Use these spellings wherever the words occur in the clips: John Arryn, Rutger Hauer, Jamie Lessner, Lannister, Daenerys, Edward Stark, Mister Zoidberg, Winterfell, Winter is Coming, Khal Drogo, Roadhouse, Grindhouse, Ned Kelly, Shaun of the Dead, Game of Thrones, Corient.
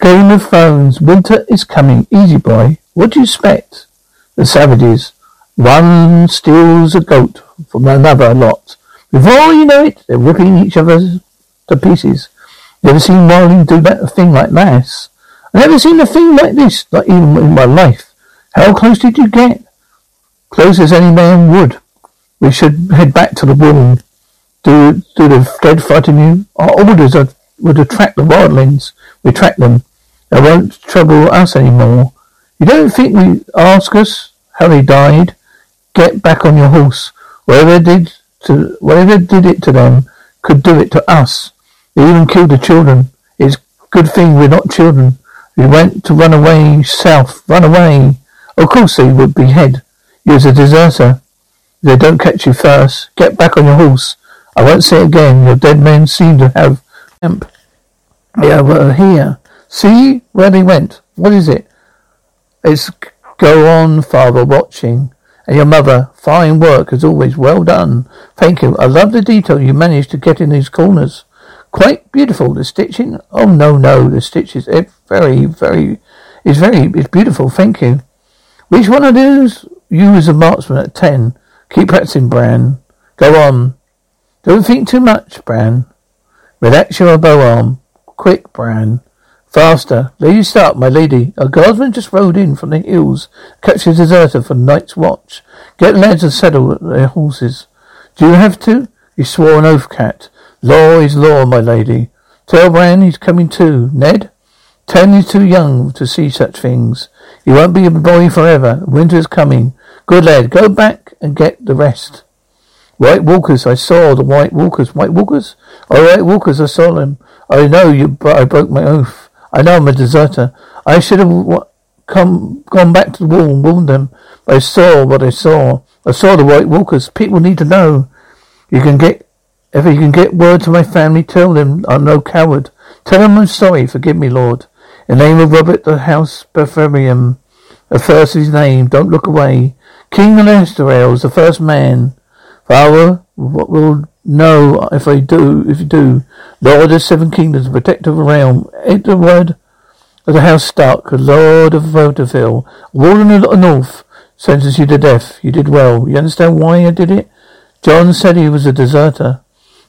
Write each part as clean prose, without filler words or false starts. Game of Thrones, Winter is Coming. Easy, boy. What do you expect? The savages. One steals a goat from another lot. Before you know it, they're ripping each other to pieces. Never seen Wiley do that, a thing like this. I've never seen a thing like this, not even in my life. How close did you get? Close as any man would. We should head back to the woman. Do the dread frighten you? Our orders would attract the wildlings. We track them. They won't trouble us anymore. You don't think we ask us how they died? Get back on your horse. Whatever did it to them could do it to us. They even killed the children. It's a good thing we're not children. We went to run away south. Run away. Of course they would behead you as a deserter. They don't catch you first. Get back on your horse. I won't say it again. Your dead men seem to have camp. They were here. See where they went. What is it? It's go on, father, watching. And your mother, fine work as always. Well done. Thank you. I love the detail you managed to get in these corners. Quite beautiful. The stitching. Oh no. The stitches. It's beautiful. Thank you. Which one of those? You as a marksman at 10. Keep practicing, Bran. Go on. Don't think too much, Bran. Relax your bow arm. Quick, Bran. Faster. Lady Stark, my lady. A guardsman just rode in from the hills. Catch a deserter for night's watch. Get lads and saddle their horses. Do you have to? He swore an oath, Cat. Law is law, my lady. Tell Bran he's coming too. Ned? 10 is too young to see such things. He won't be a boy forever. Winter is coming. Good lad. Go back and get the rest. White Walkers, I saw the White Walkers. White Walkers? Oh, White Walkers, I saw them. I know you, but I broke my oath. I know I'm a deserter. I should have gone back to the wall and warned them. But I saw what I saw. I saw the White Walkers. People need to know. If you can get word to my family, tell them I'm no coward. Tell them I'm sorry. Forgive me, Lord. In the name of Robert the House Beferium, the first is his name. Don't look away. King Lesterail is the first man. Father, what will know if you do? Lord of 7 Kingdoms, Protector of the Realm, Edward of the House Stark, Lord of Vaudeville, Warden of the North, sentenced you to death. You did well. You understand why I did it? John said he was a deserter.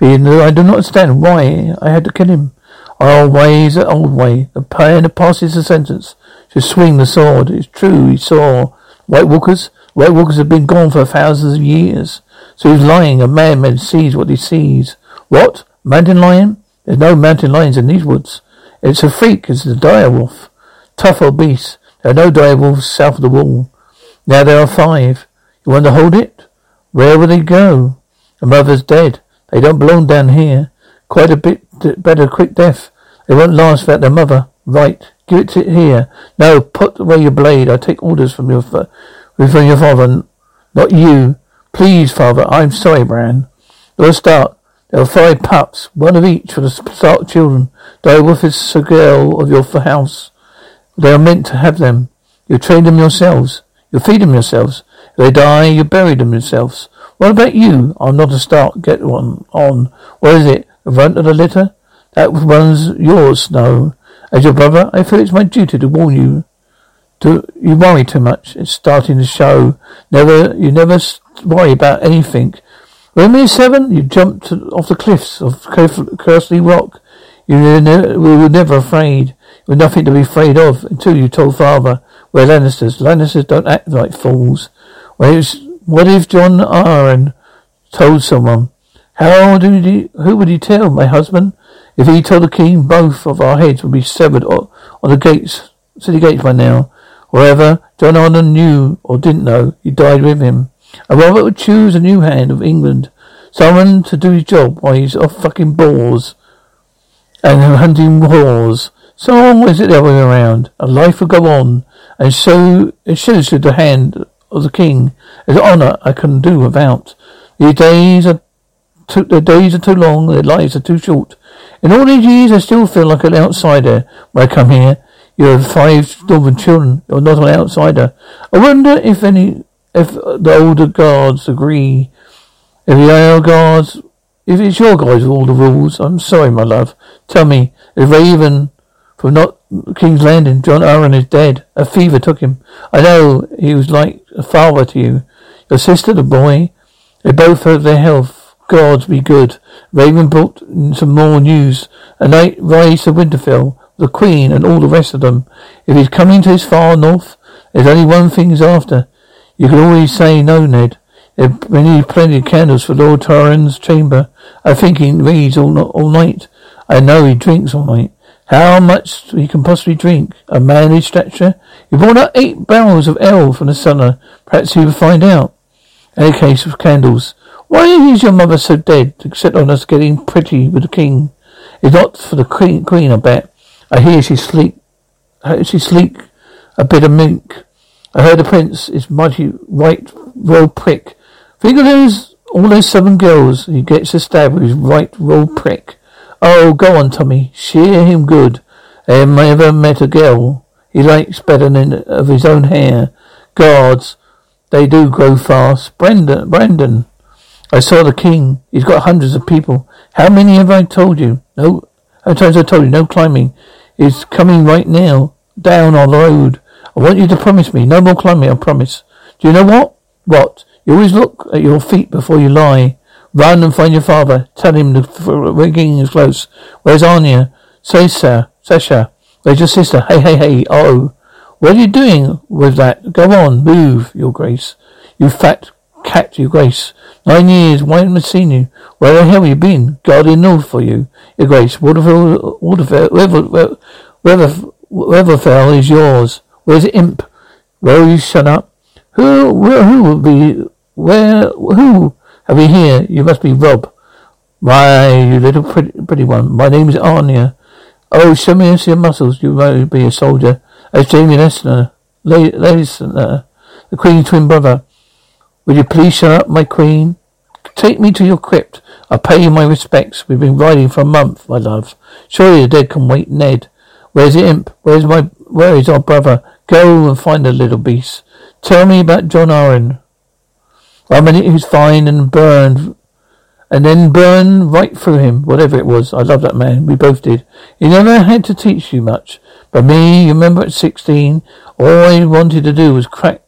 I do not understand why I had to kill him. Our way is the old way. The pain that passes the sentence. Just swing the sword. It's true, he saw. White Walkers have been gone for thousands of years. So he's lying. A madman sees what he sees. What? Mountain lion? There's no mountain lions in these woods. It's a freak. It's the direwolf. Tough old beast. There are no direwolves south of the wall. Now there are 5. You want to hold it? Where will they go? The mother's dead. They don't belong down here. Quite a bit better quick death. They won't last without their mother. Right. Give it to here. No, put away your blade. I take orders from your father, not you. Please, Father, I'm sorry, Bran. Lord Stark, there are 5 pups, one of each for the Stark children. Direwolf is a girl of your house. They are meant to have them. You train them yourselves. You feed them yourselves. If they die, you bury them yourselves. What about you? I'm not a Stark. Get one on. What is it? The runt of the litter? That one's yours, Snow. As your brother, I feel it's my duty to warn you. You worry too much. It's starting to show. You never worry about anything. When we were 7, you jumped off the cliffs of Kersley Rock. We were never afraid. With nothing to be afraid of until you told Father. We're Lannisters. Lannisters don't act like fools. What if John Arryn told someone? Who would he tell? My husband? If he told the king, both of our heads would be severed on the city gates by now. However, John Arryn knew or didn't know, he died with him. And Robert would choose a new hand of England, someone to do his job while he's off fucking boars and hunting whores. So long as it the other way around, and life would go on, and so it should the hand of the king, as an honour I couldn't do without. Their days are too long, their lives are too short. In all these years, I still feel like an outsider when I come here. You have 5 northern children, you're not an outsider. I wonder if the older guards agree, if it's your guys with all the rules. I'm sorry, my love. Tell me, if Raven from not King's Landing, John Arryn is dead. A fever took him. I know he was like a father to you. Your sister, the boy, they both hurt their health. Gods be good. Raven brought in some more news. A night rise to Winterfell, the Queen and all the rest of them. If he's coming to his far north, there's only one thing he's after. You can always say no, Ned. We need plenty of candles for Lord Tyrion's chamber. I think he reads all night. I know he drinks all night. How much he can possibly drink? A man his stature? He brought out 8 barrels of ale from the cellar. Perhaps he will find out. And a case of candles. Why is your mother so dead, except on us getting pretty with the king? It's not for the queen, I bet. I hear she's sleek, a bit of mink. I heard the prince is mighty right royal prick. Think of all those 7 girls he gets to stab with his right royal prick. Oh, go on, Tommy, shear him good. I never met a girl he likes better than of his own hair. Guards, they do grow fast. Brandon. I saw the king. He's got hundreds of people. How many have I told you? No. How many times I told you? No climbing. It's coming right now. Down our road. I want you to promise me. No more climbing, I promise. Do you know what? What? You always look at your feet before you lie. Run and find your father. Tell him the king is close. Where's Anya? Sasha. Where's your sister? Hey. Oh. What are you doing with that? Go on. Move, your grace. You fat cat, your grace. 9 years, why haven't I seen you? Where the hell have you been? Guardian North for you, your grace. Weatherfell is yours. Where's the imp? Where are you shut up? Who have you here? You must be Rob. My, you little pretty one. My name is Anya. Oh, show me your muscles. You may be a soldier. That's Jamie Lessner. The Queen's twin brother. Will you please shut up, my queen? Take me to your crypt. I pay you my respects. We've been riding for a month, my love. Surely the dead can wait, Ned. Where's the imp? Where is our brother? Go and find the little beast. Tell me about John Arryn. I mean, it was fine and burned. And then burn right through him, whatever it was. I love that man. We both did. He never had to teach you much. But me, you remember at 16, all I wanted to do was crack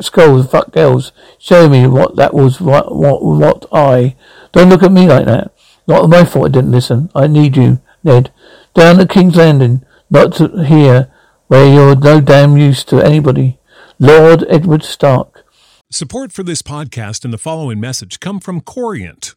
skulls and fuck girls. Show me what that was, what I... Don't look at me like that. Not my fault I didn't listen. I need you, Ned. Down at King's Landing, not here, where you're no damn use to anybody. Lord Edward Stark. Support for this podcast and the following message come from Corient.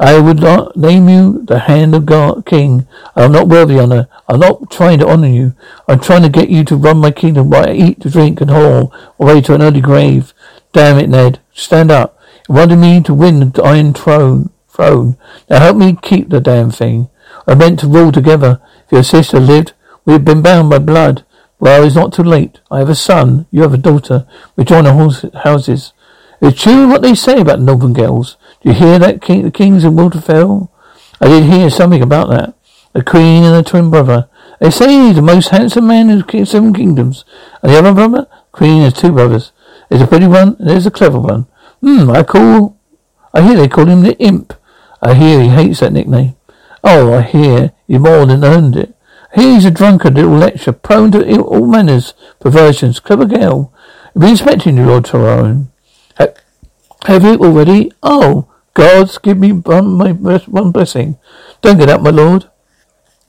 I would not name you the hand of God, King. I am not worthy of honor. I am not trying to honor you. I am trying to get you to run my kingdom while I eat, drink, and haul away to an early grave. Damn it, Ned. Stand up. You wanted me to win the Iron Throne. Now help me keep the damn thing. I meant to rule together. If your sister lived, we had been bound by blood. Well, it's not too late. I have a son. You have a daughter. We join our houses. It's true what they say about northern girls. Do you hear that, King, the kings of Winterfell? I did hear something about that. The queen and the twin brother. They say he's the most handsome man in the 7 kingdoms. And the other brother? Queen has 2 brothers. There's a pretty one and there's a clever one. I hear they call him the imp. I hear he hates that nickname. Oh, I hear he more than earned it. He's a drunkard little lecturer, prone to all manners, perversions. Clever girl. I've been expecting you, Lord Tyrone. Have you already? Oh, gods, give me one blessing. Don't get up, my lord.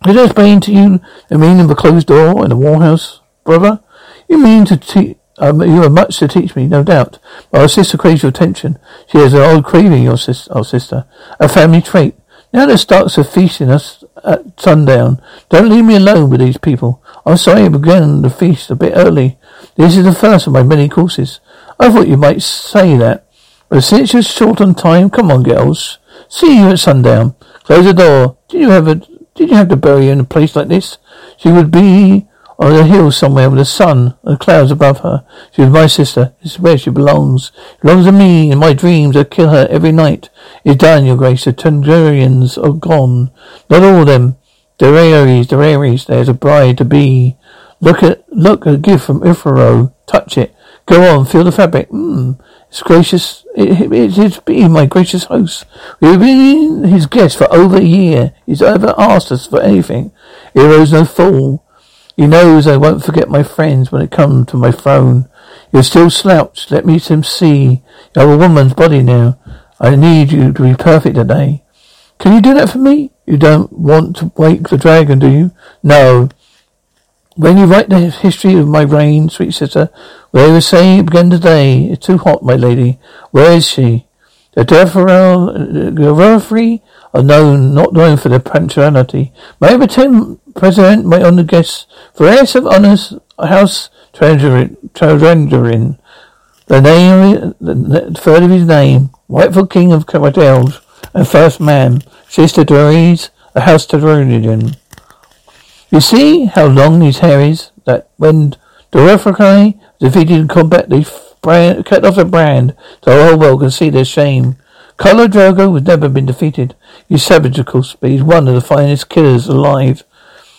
Did I explain to you the meaning of a closed door in a warhouse, brother? You mean to teach? You have much to teach me, no doubt. But our sister craves your attention. She has an old craving, our sister, a family trait. Now that starts a feasting us at sundown. Don't leave me alone with these people. I'm sorry I began the feast a bit early. This is the first of my many courses. I thought you might say that. But since you're short on time, come on, girls. See you at sundown. Close the door. Did you have to bury her in a place like this? She would be on a hill somewhere with the sun and clouds above her. She was my sister. This is where she belongs. She belongs to me. In my dreams, I kill her every night. It's done, your grace. The Tungarians are gone. Not all of them. Daenerys. There's a bride to be. Look, a gift from Ifero. Touch it. Go on, feel the fabric. It's gracious. It's been my gracious host. We've been his guest for over a year. He's ever asked us for anything. Hero's no fool. He knows I won't forget my friends when it comes to my throne. You're still slouched. Let me see. You have a woman's body now. I need you to be perfect today. Can you do that for me? You don't want to wake the dragon, do you? No. When you write the history of my reign, sweet sister, where you say it began today, it's too hot, my lady. Where is she? The Deverfree are not known for their punctuality. May I present my honored guests, for heirs of honors, house Trandarin, the third of his name, rightful king of Caradels, and first man, sister Doris, the house Trandarin. You see how long his hair is, that when the Refrakai defeated in combat, they cut off the brand so the whole world can see their shame. Khal Drogo has never been defeated. He's savage, of course, but he's one of the finest killers alive.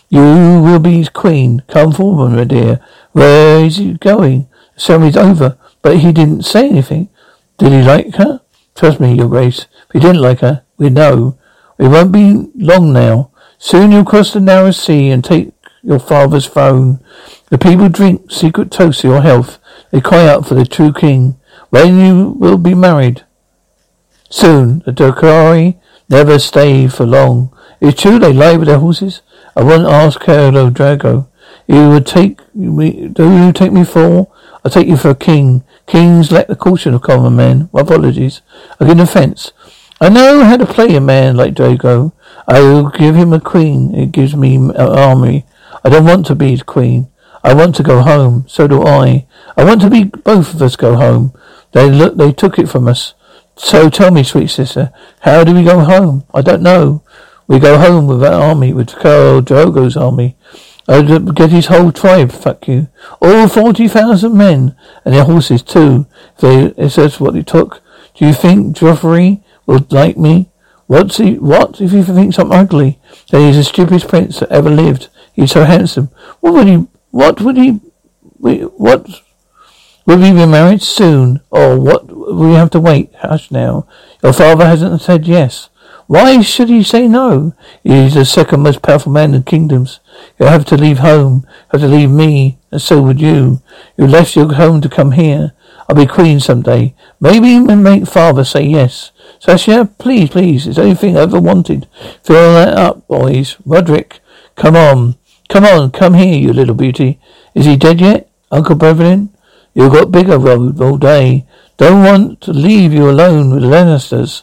You will be his queen. Come forward, my dear. Where is he going? The ceremony's over, but he didn't say anything. Did he like her? Trust me, your grace. If he didn't like her, we know. It won't be long now. Soon you'll cross the narrow sea and take your father's throne. The people drink secret toasts to your health. They cry out for the true king. When you will be married. Soon, the Dokari never stay for long. It's true they lie with their horses. I won't ask Khal Drogo. Do you take me for? I take you for a king. Kings lack the caution of common men. My apologies. I give an offence. I know how to play a man like Drogo. I will give him a queen. It gives me an army. I don't want to be his queen. I want to go home. So do I. I want to be both of us go home. They took it from us. So tell me, sweet sister, how do we go home? I don't know. We go home with our army, with Khal Drogo's army. I'll get his whole tribe, fuck you. All 40,000 men, and their horses too. If that's what it took. Do you think Joffrey will like me? What if you think I'm ugly? Then he's the stupidest prince that ever lived. He's so handsome. Will we be married soon? Or what, will we have to wait? Hush now. Your father hasn't said yes. Why should he say no? He is the second most powerful man in the kingdoms. You'll have to leave home, have to leave me, and so would you. You left your home to come here. I'll be queen someday. Maybe even make father say yes. Sasha, please, please, it's the only thing I ever wanted. Fill that up, boys. Roderick, come on. Come on, come here, you little beauty. Is he dead yet, Uncle Beverlyn? You've got bigger road all day. Don't want to leave you alone with the Lannisters.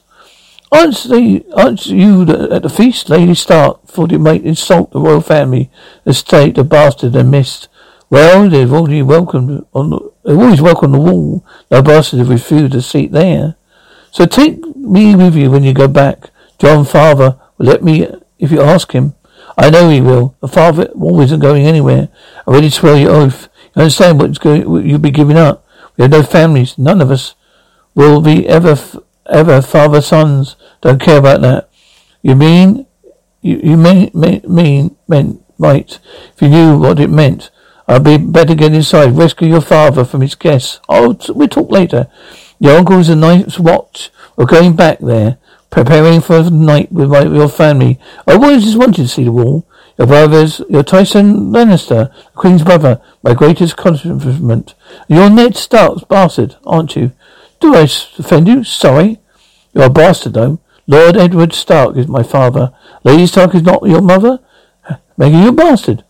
Aren't you at the feast, Lady Stark, thought it might insult the royal family, estate, the bastard they missed. Well, they've always welcomed the wall. No bastard have refused a seat there. So take me with you when you go back. John, father, will let me if you ask him. I know he will. The father wall isn't going anywhere. I already swear your oath. You understand what you'll be giving up. We have no families. None of us will be ever father sons. Don't care about that. You mean, meant right. If you knew what it meant, I'd be better get inside. Rescue your father from his guests. Oh, we'll talk later. Your uncle's a night's watch. We're going back there, preparing for the night with your family. I always just wanted to see the wall. Your brothers, your Tyson Lannister, the Queen's brother, my greatest compliment. You're Ned Stark's bastard, aren't you? Do I offend you? Sorry. You're a bastard, though. Lord Edward Stark is my father. Lady Stark is not your mother? Maggie, you're a bastard.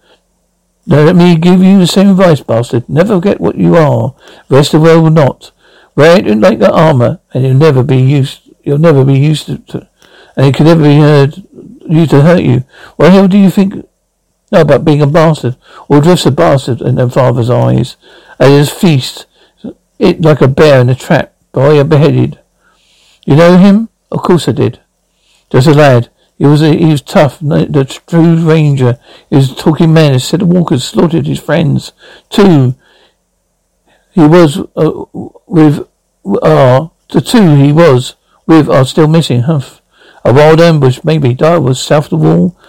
Now let me give you the same advice, bastard. Never forget what you are. The rest of the world will not. Wear it like the armour, and you'll never be used to and it can never be used to hurt you. What the hell do you think no, about being a bastard? Or drifts a bastard in their father's eyes, and his feast it like a bear in a trap, boy a beheaded. You know him? Of course I did. Just a lad. He was tough, the true ranger. He was talking man, a set of walkers slaughtered his friends. Two, he was with are still missing. Huff. A wild ambush, maybe. Dyer was south of the wall.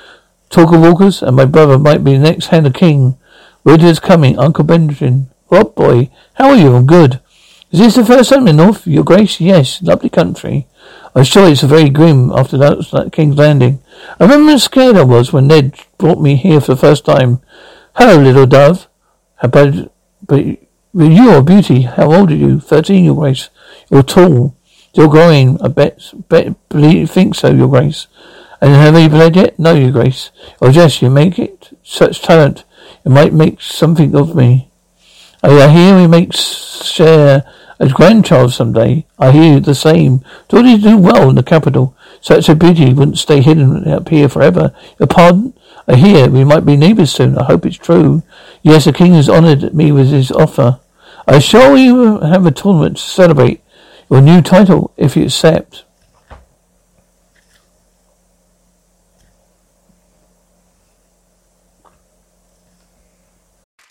Talk of walkers, and my brother might be next hand of king. Winter is coming, Uncle Benjamin. What boy? How are you? I'm good. Is this the first time in North, Your Grace? Yes, lovely country. I'm sure it's very grim after that King's Landing. I remember how scared I was when Ned brought me here for the first time. Hello, little dove. But you are beauty. How old are you? 13, Your Grace. You're tall. Still growing. I think so, Your Grace. And have you bled yet? No, Your Grace. Oh, yes, you make it. Such talent. It might make something of me. I hear we make share a grandchild someday. I hear the same. Thought he'd do well in the capital. Such a beauty wouldn't stay hidden up here forever. Your pardon? I hear we might be neighbours soon. I hope it's true. Yes, the king has honoured me with his offer. I assure you will have a tournament to celebrate your new title if you accept.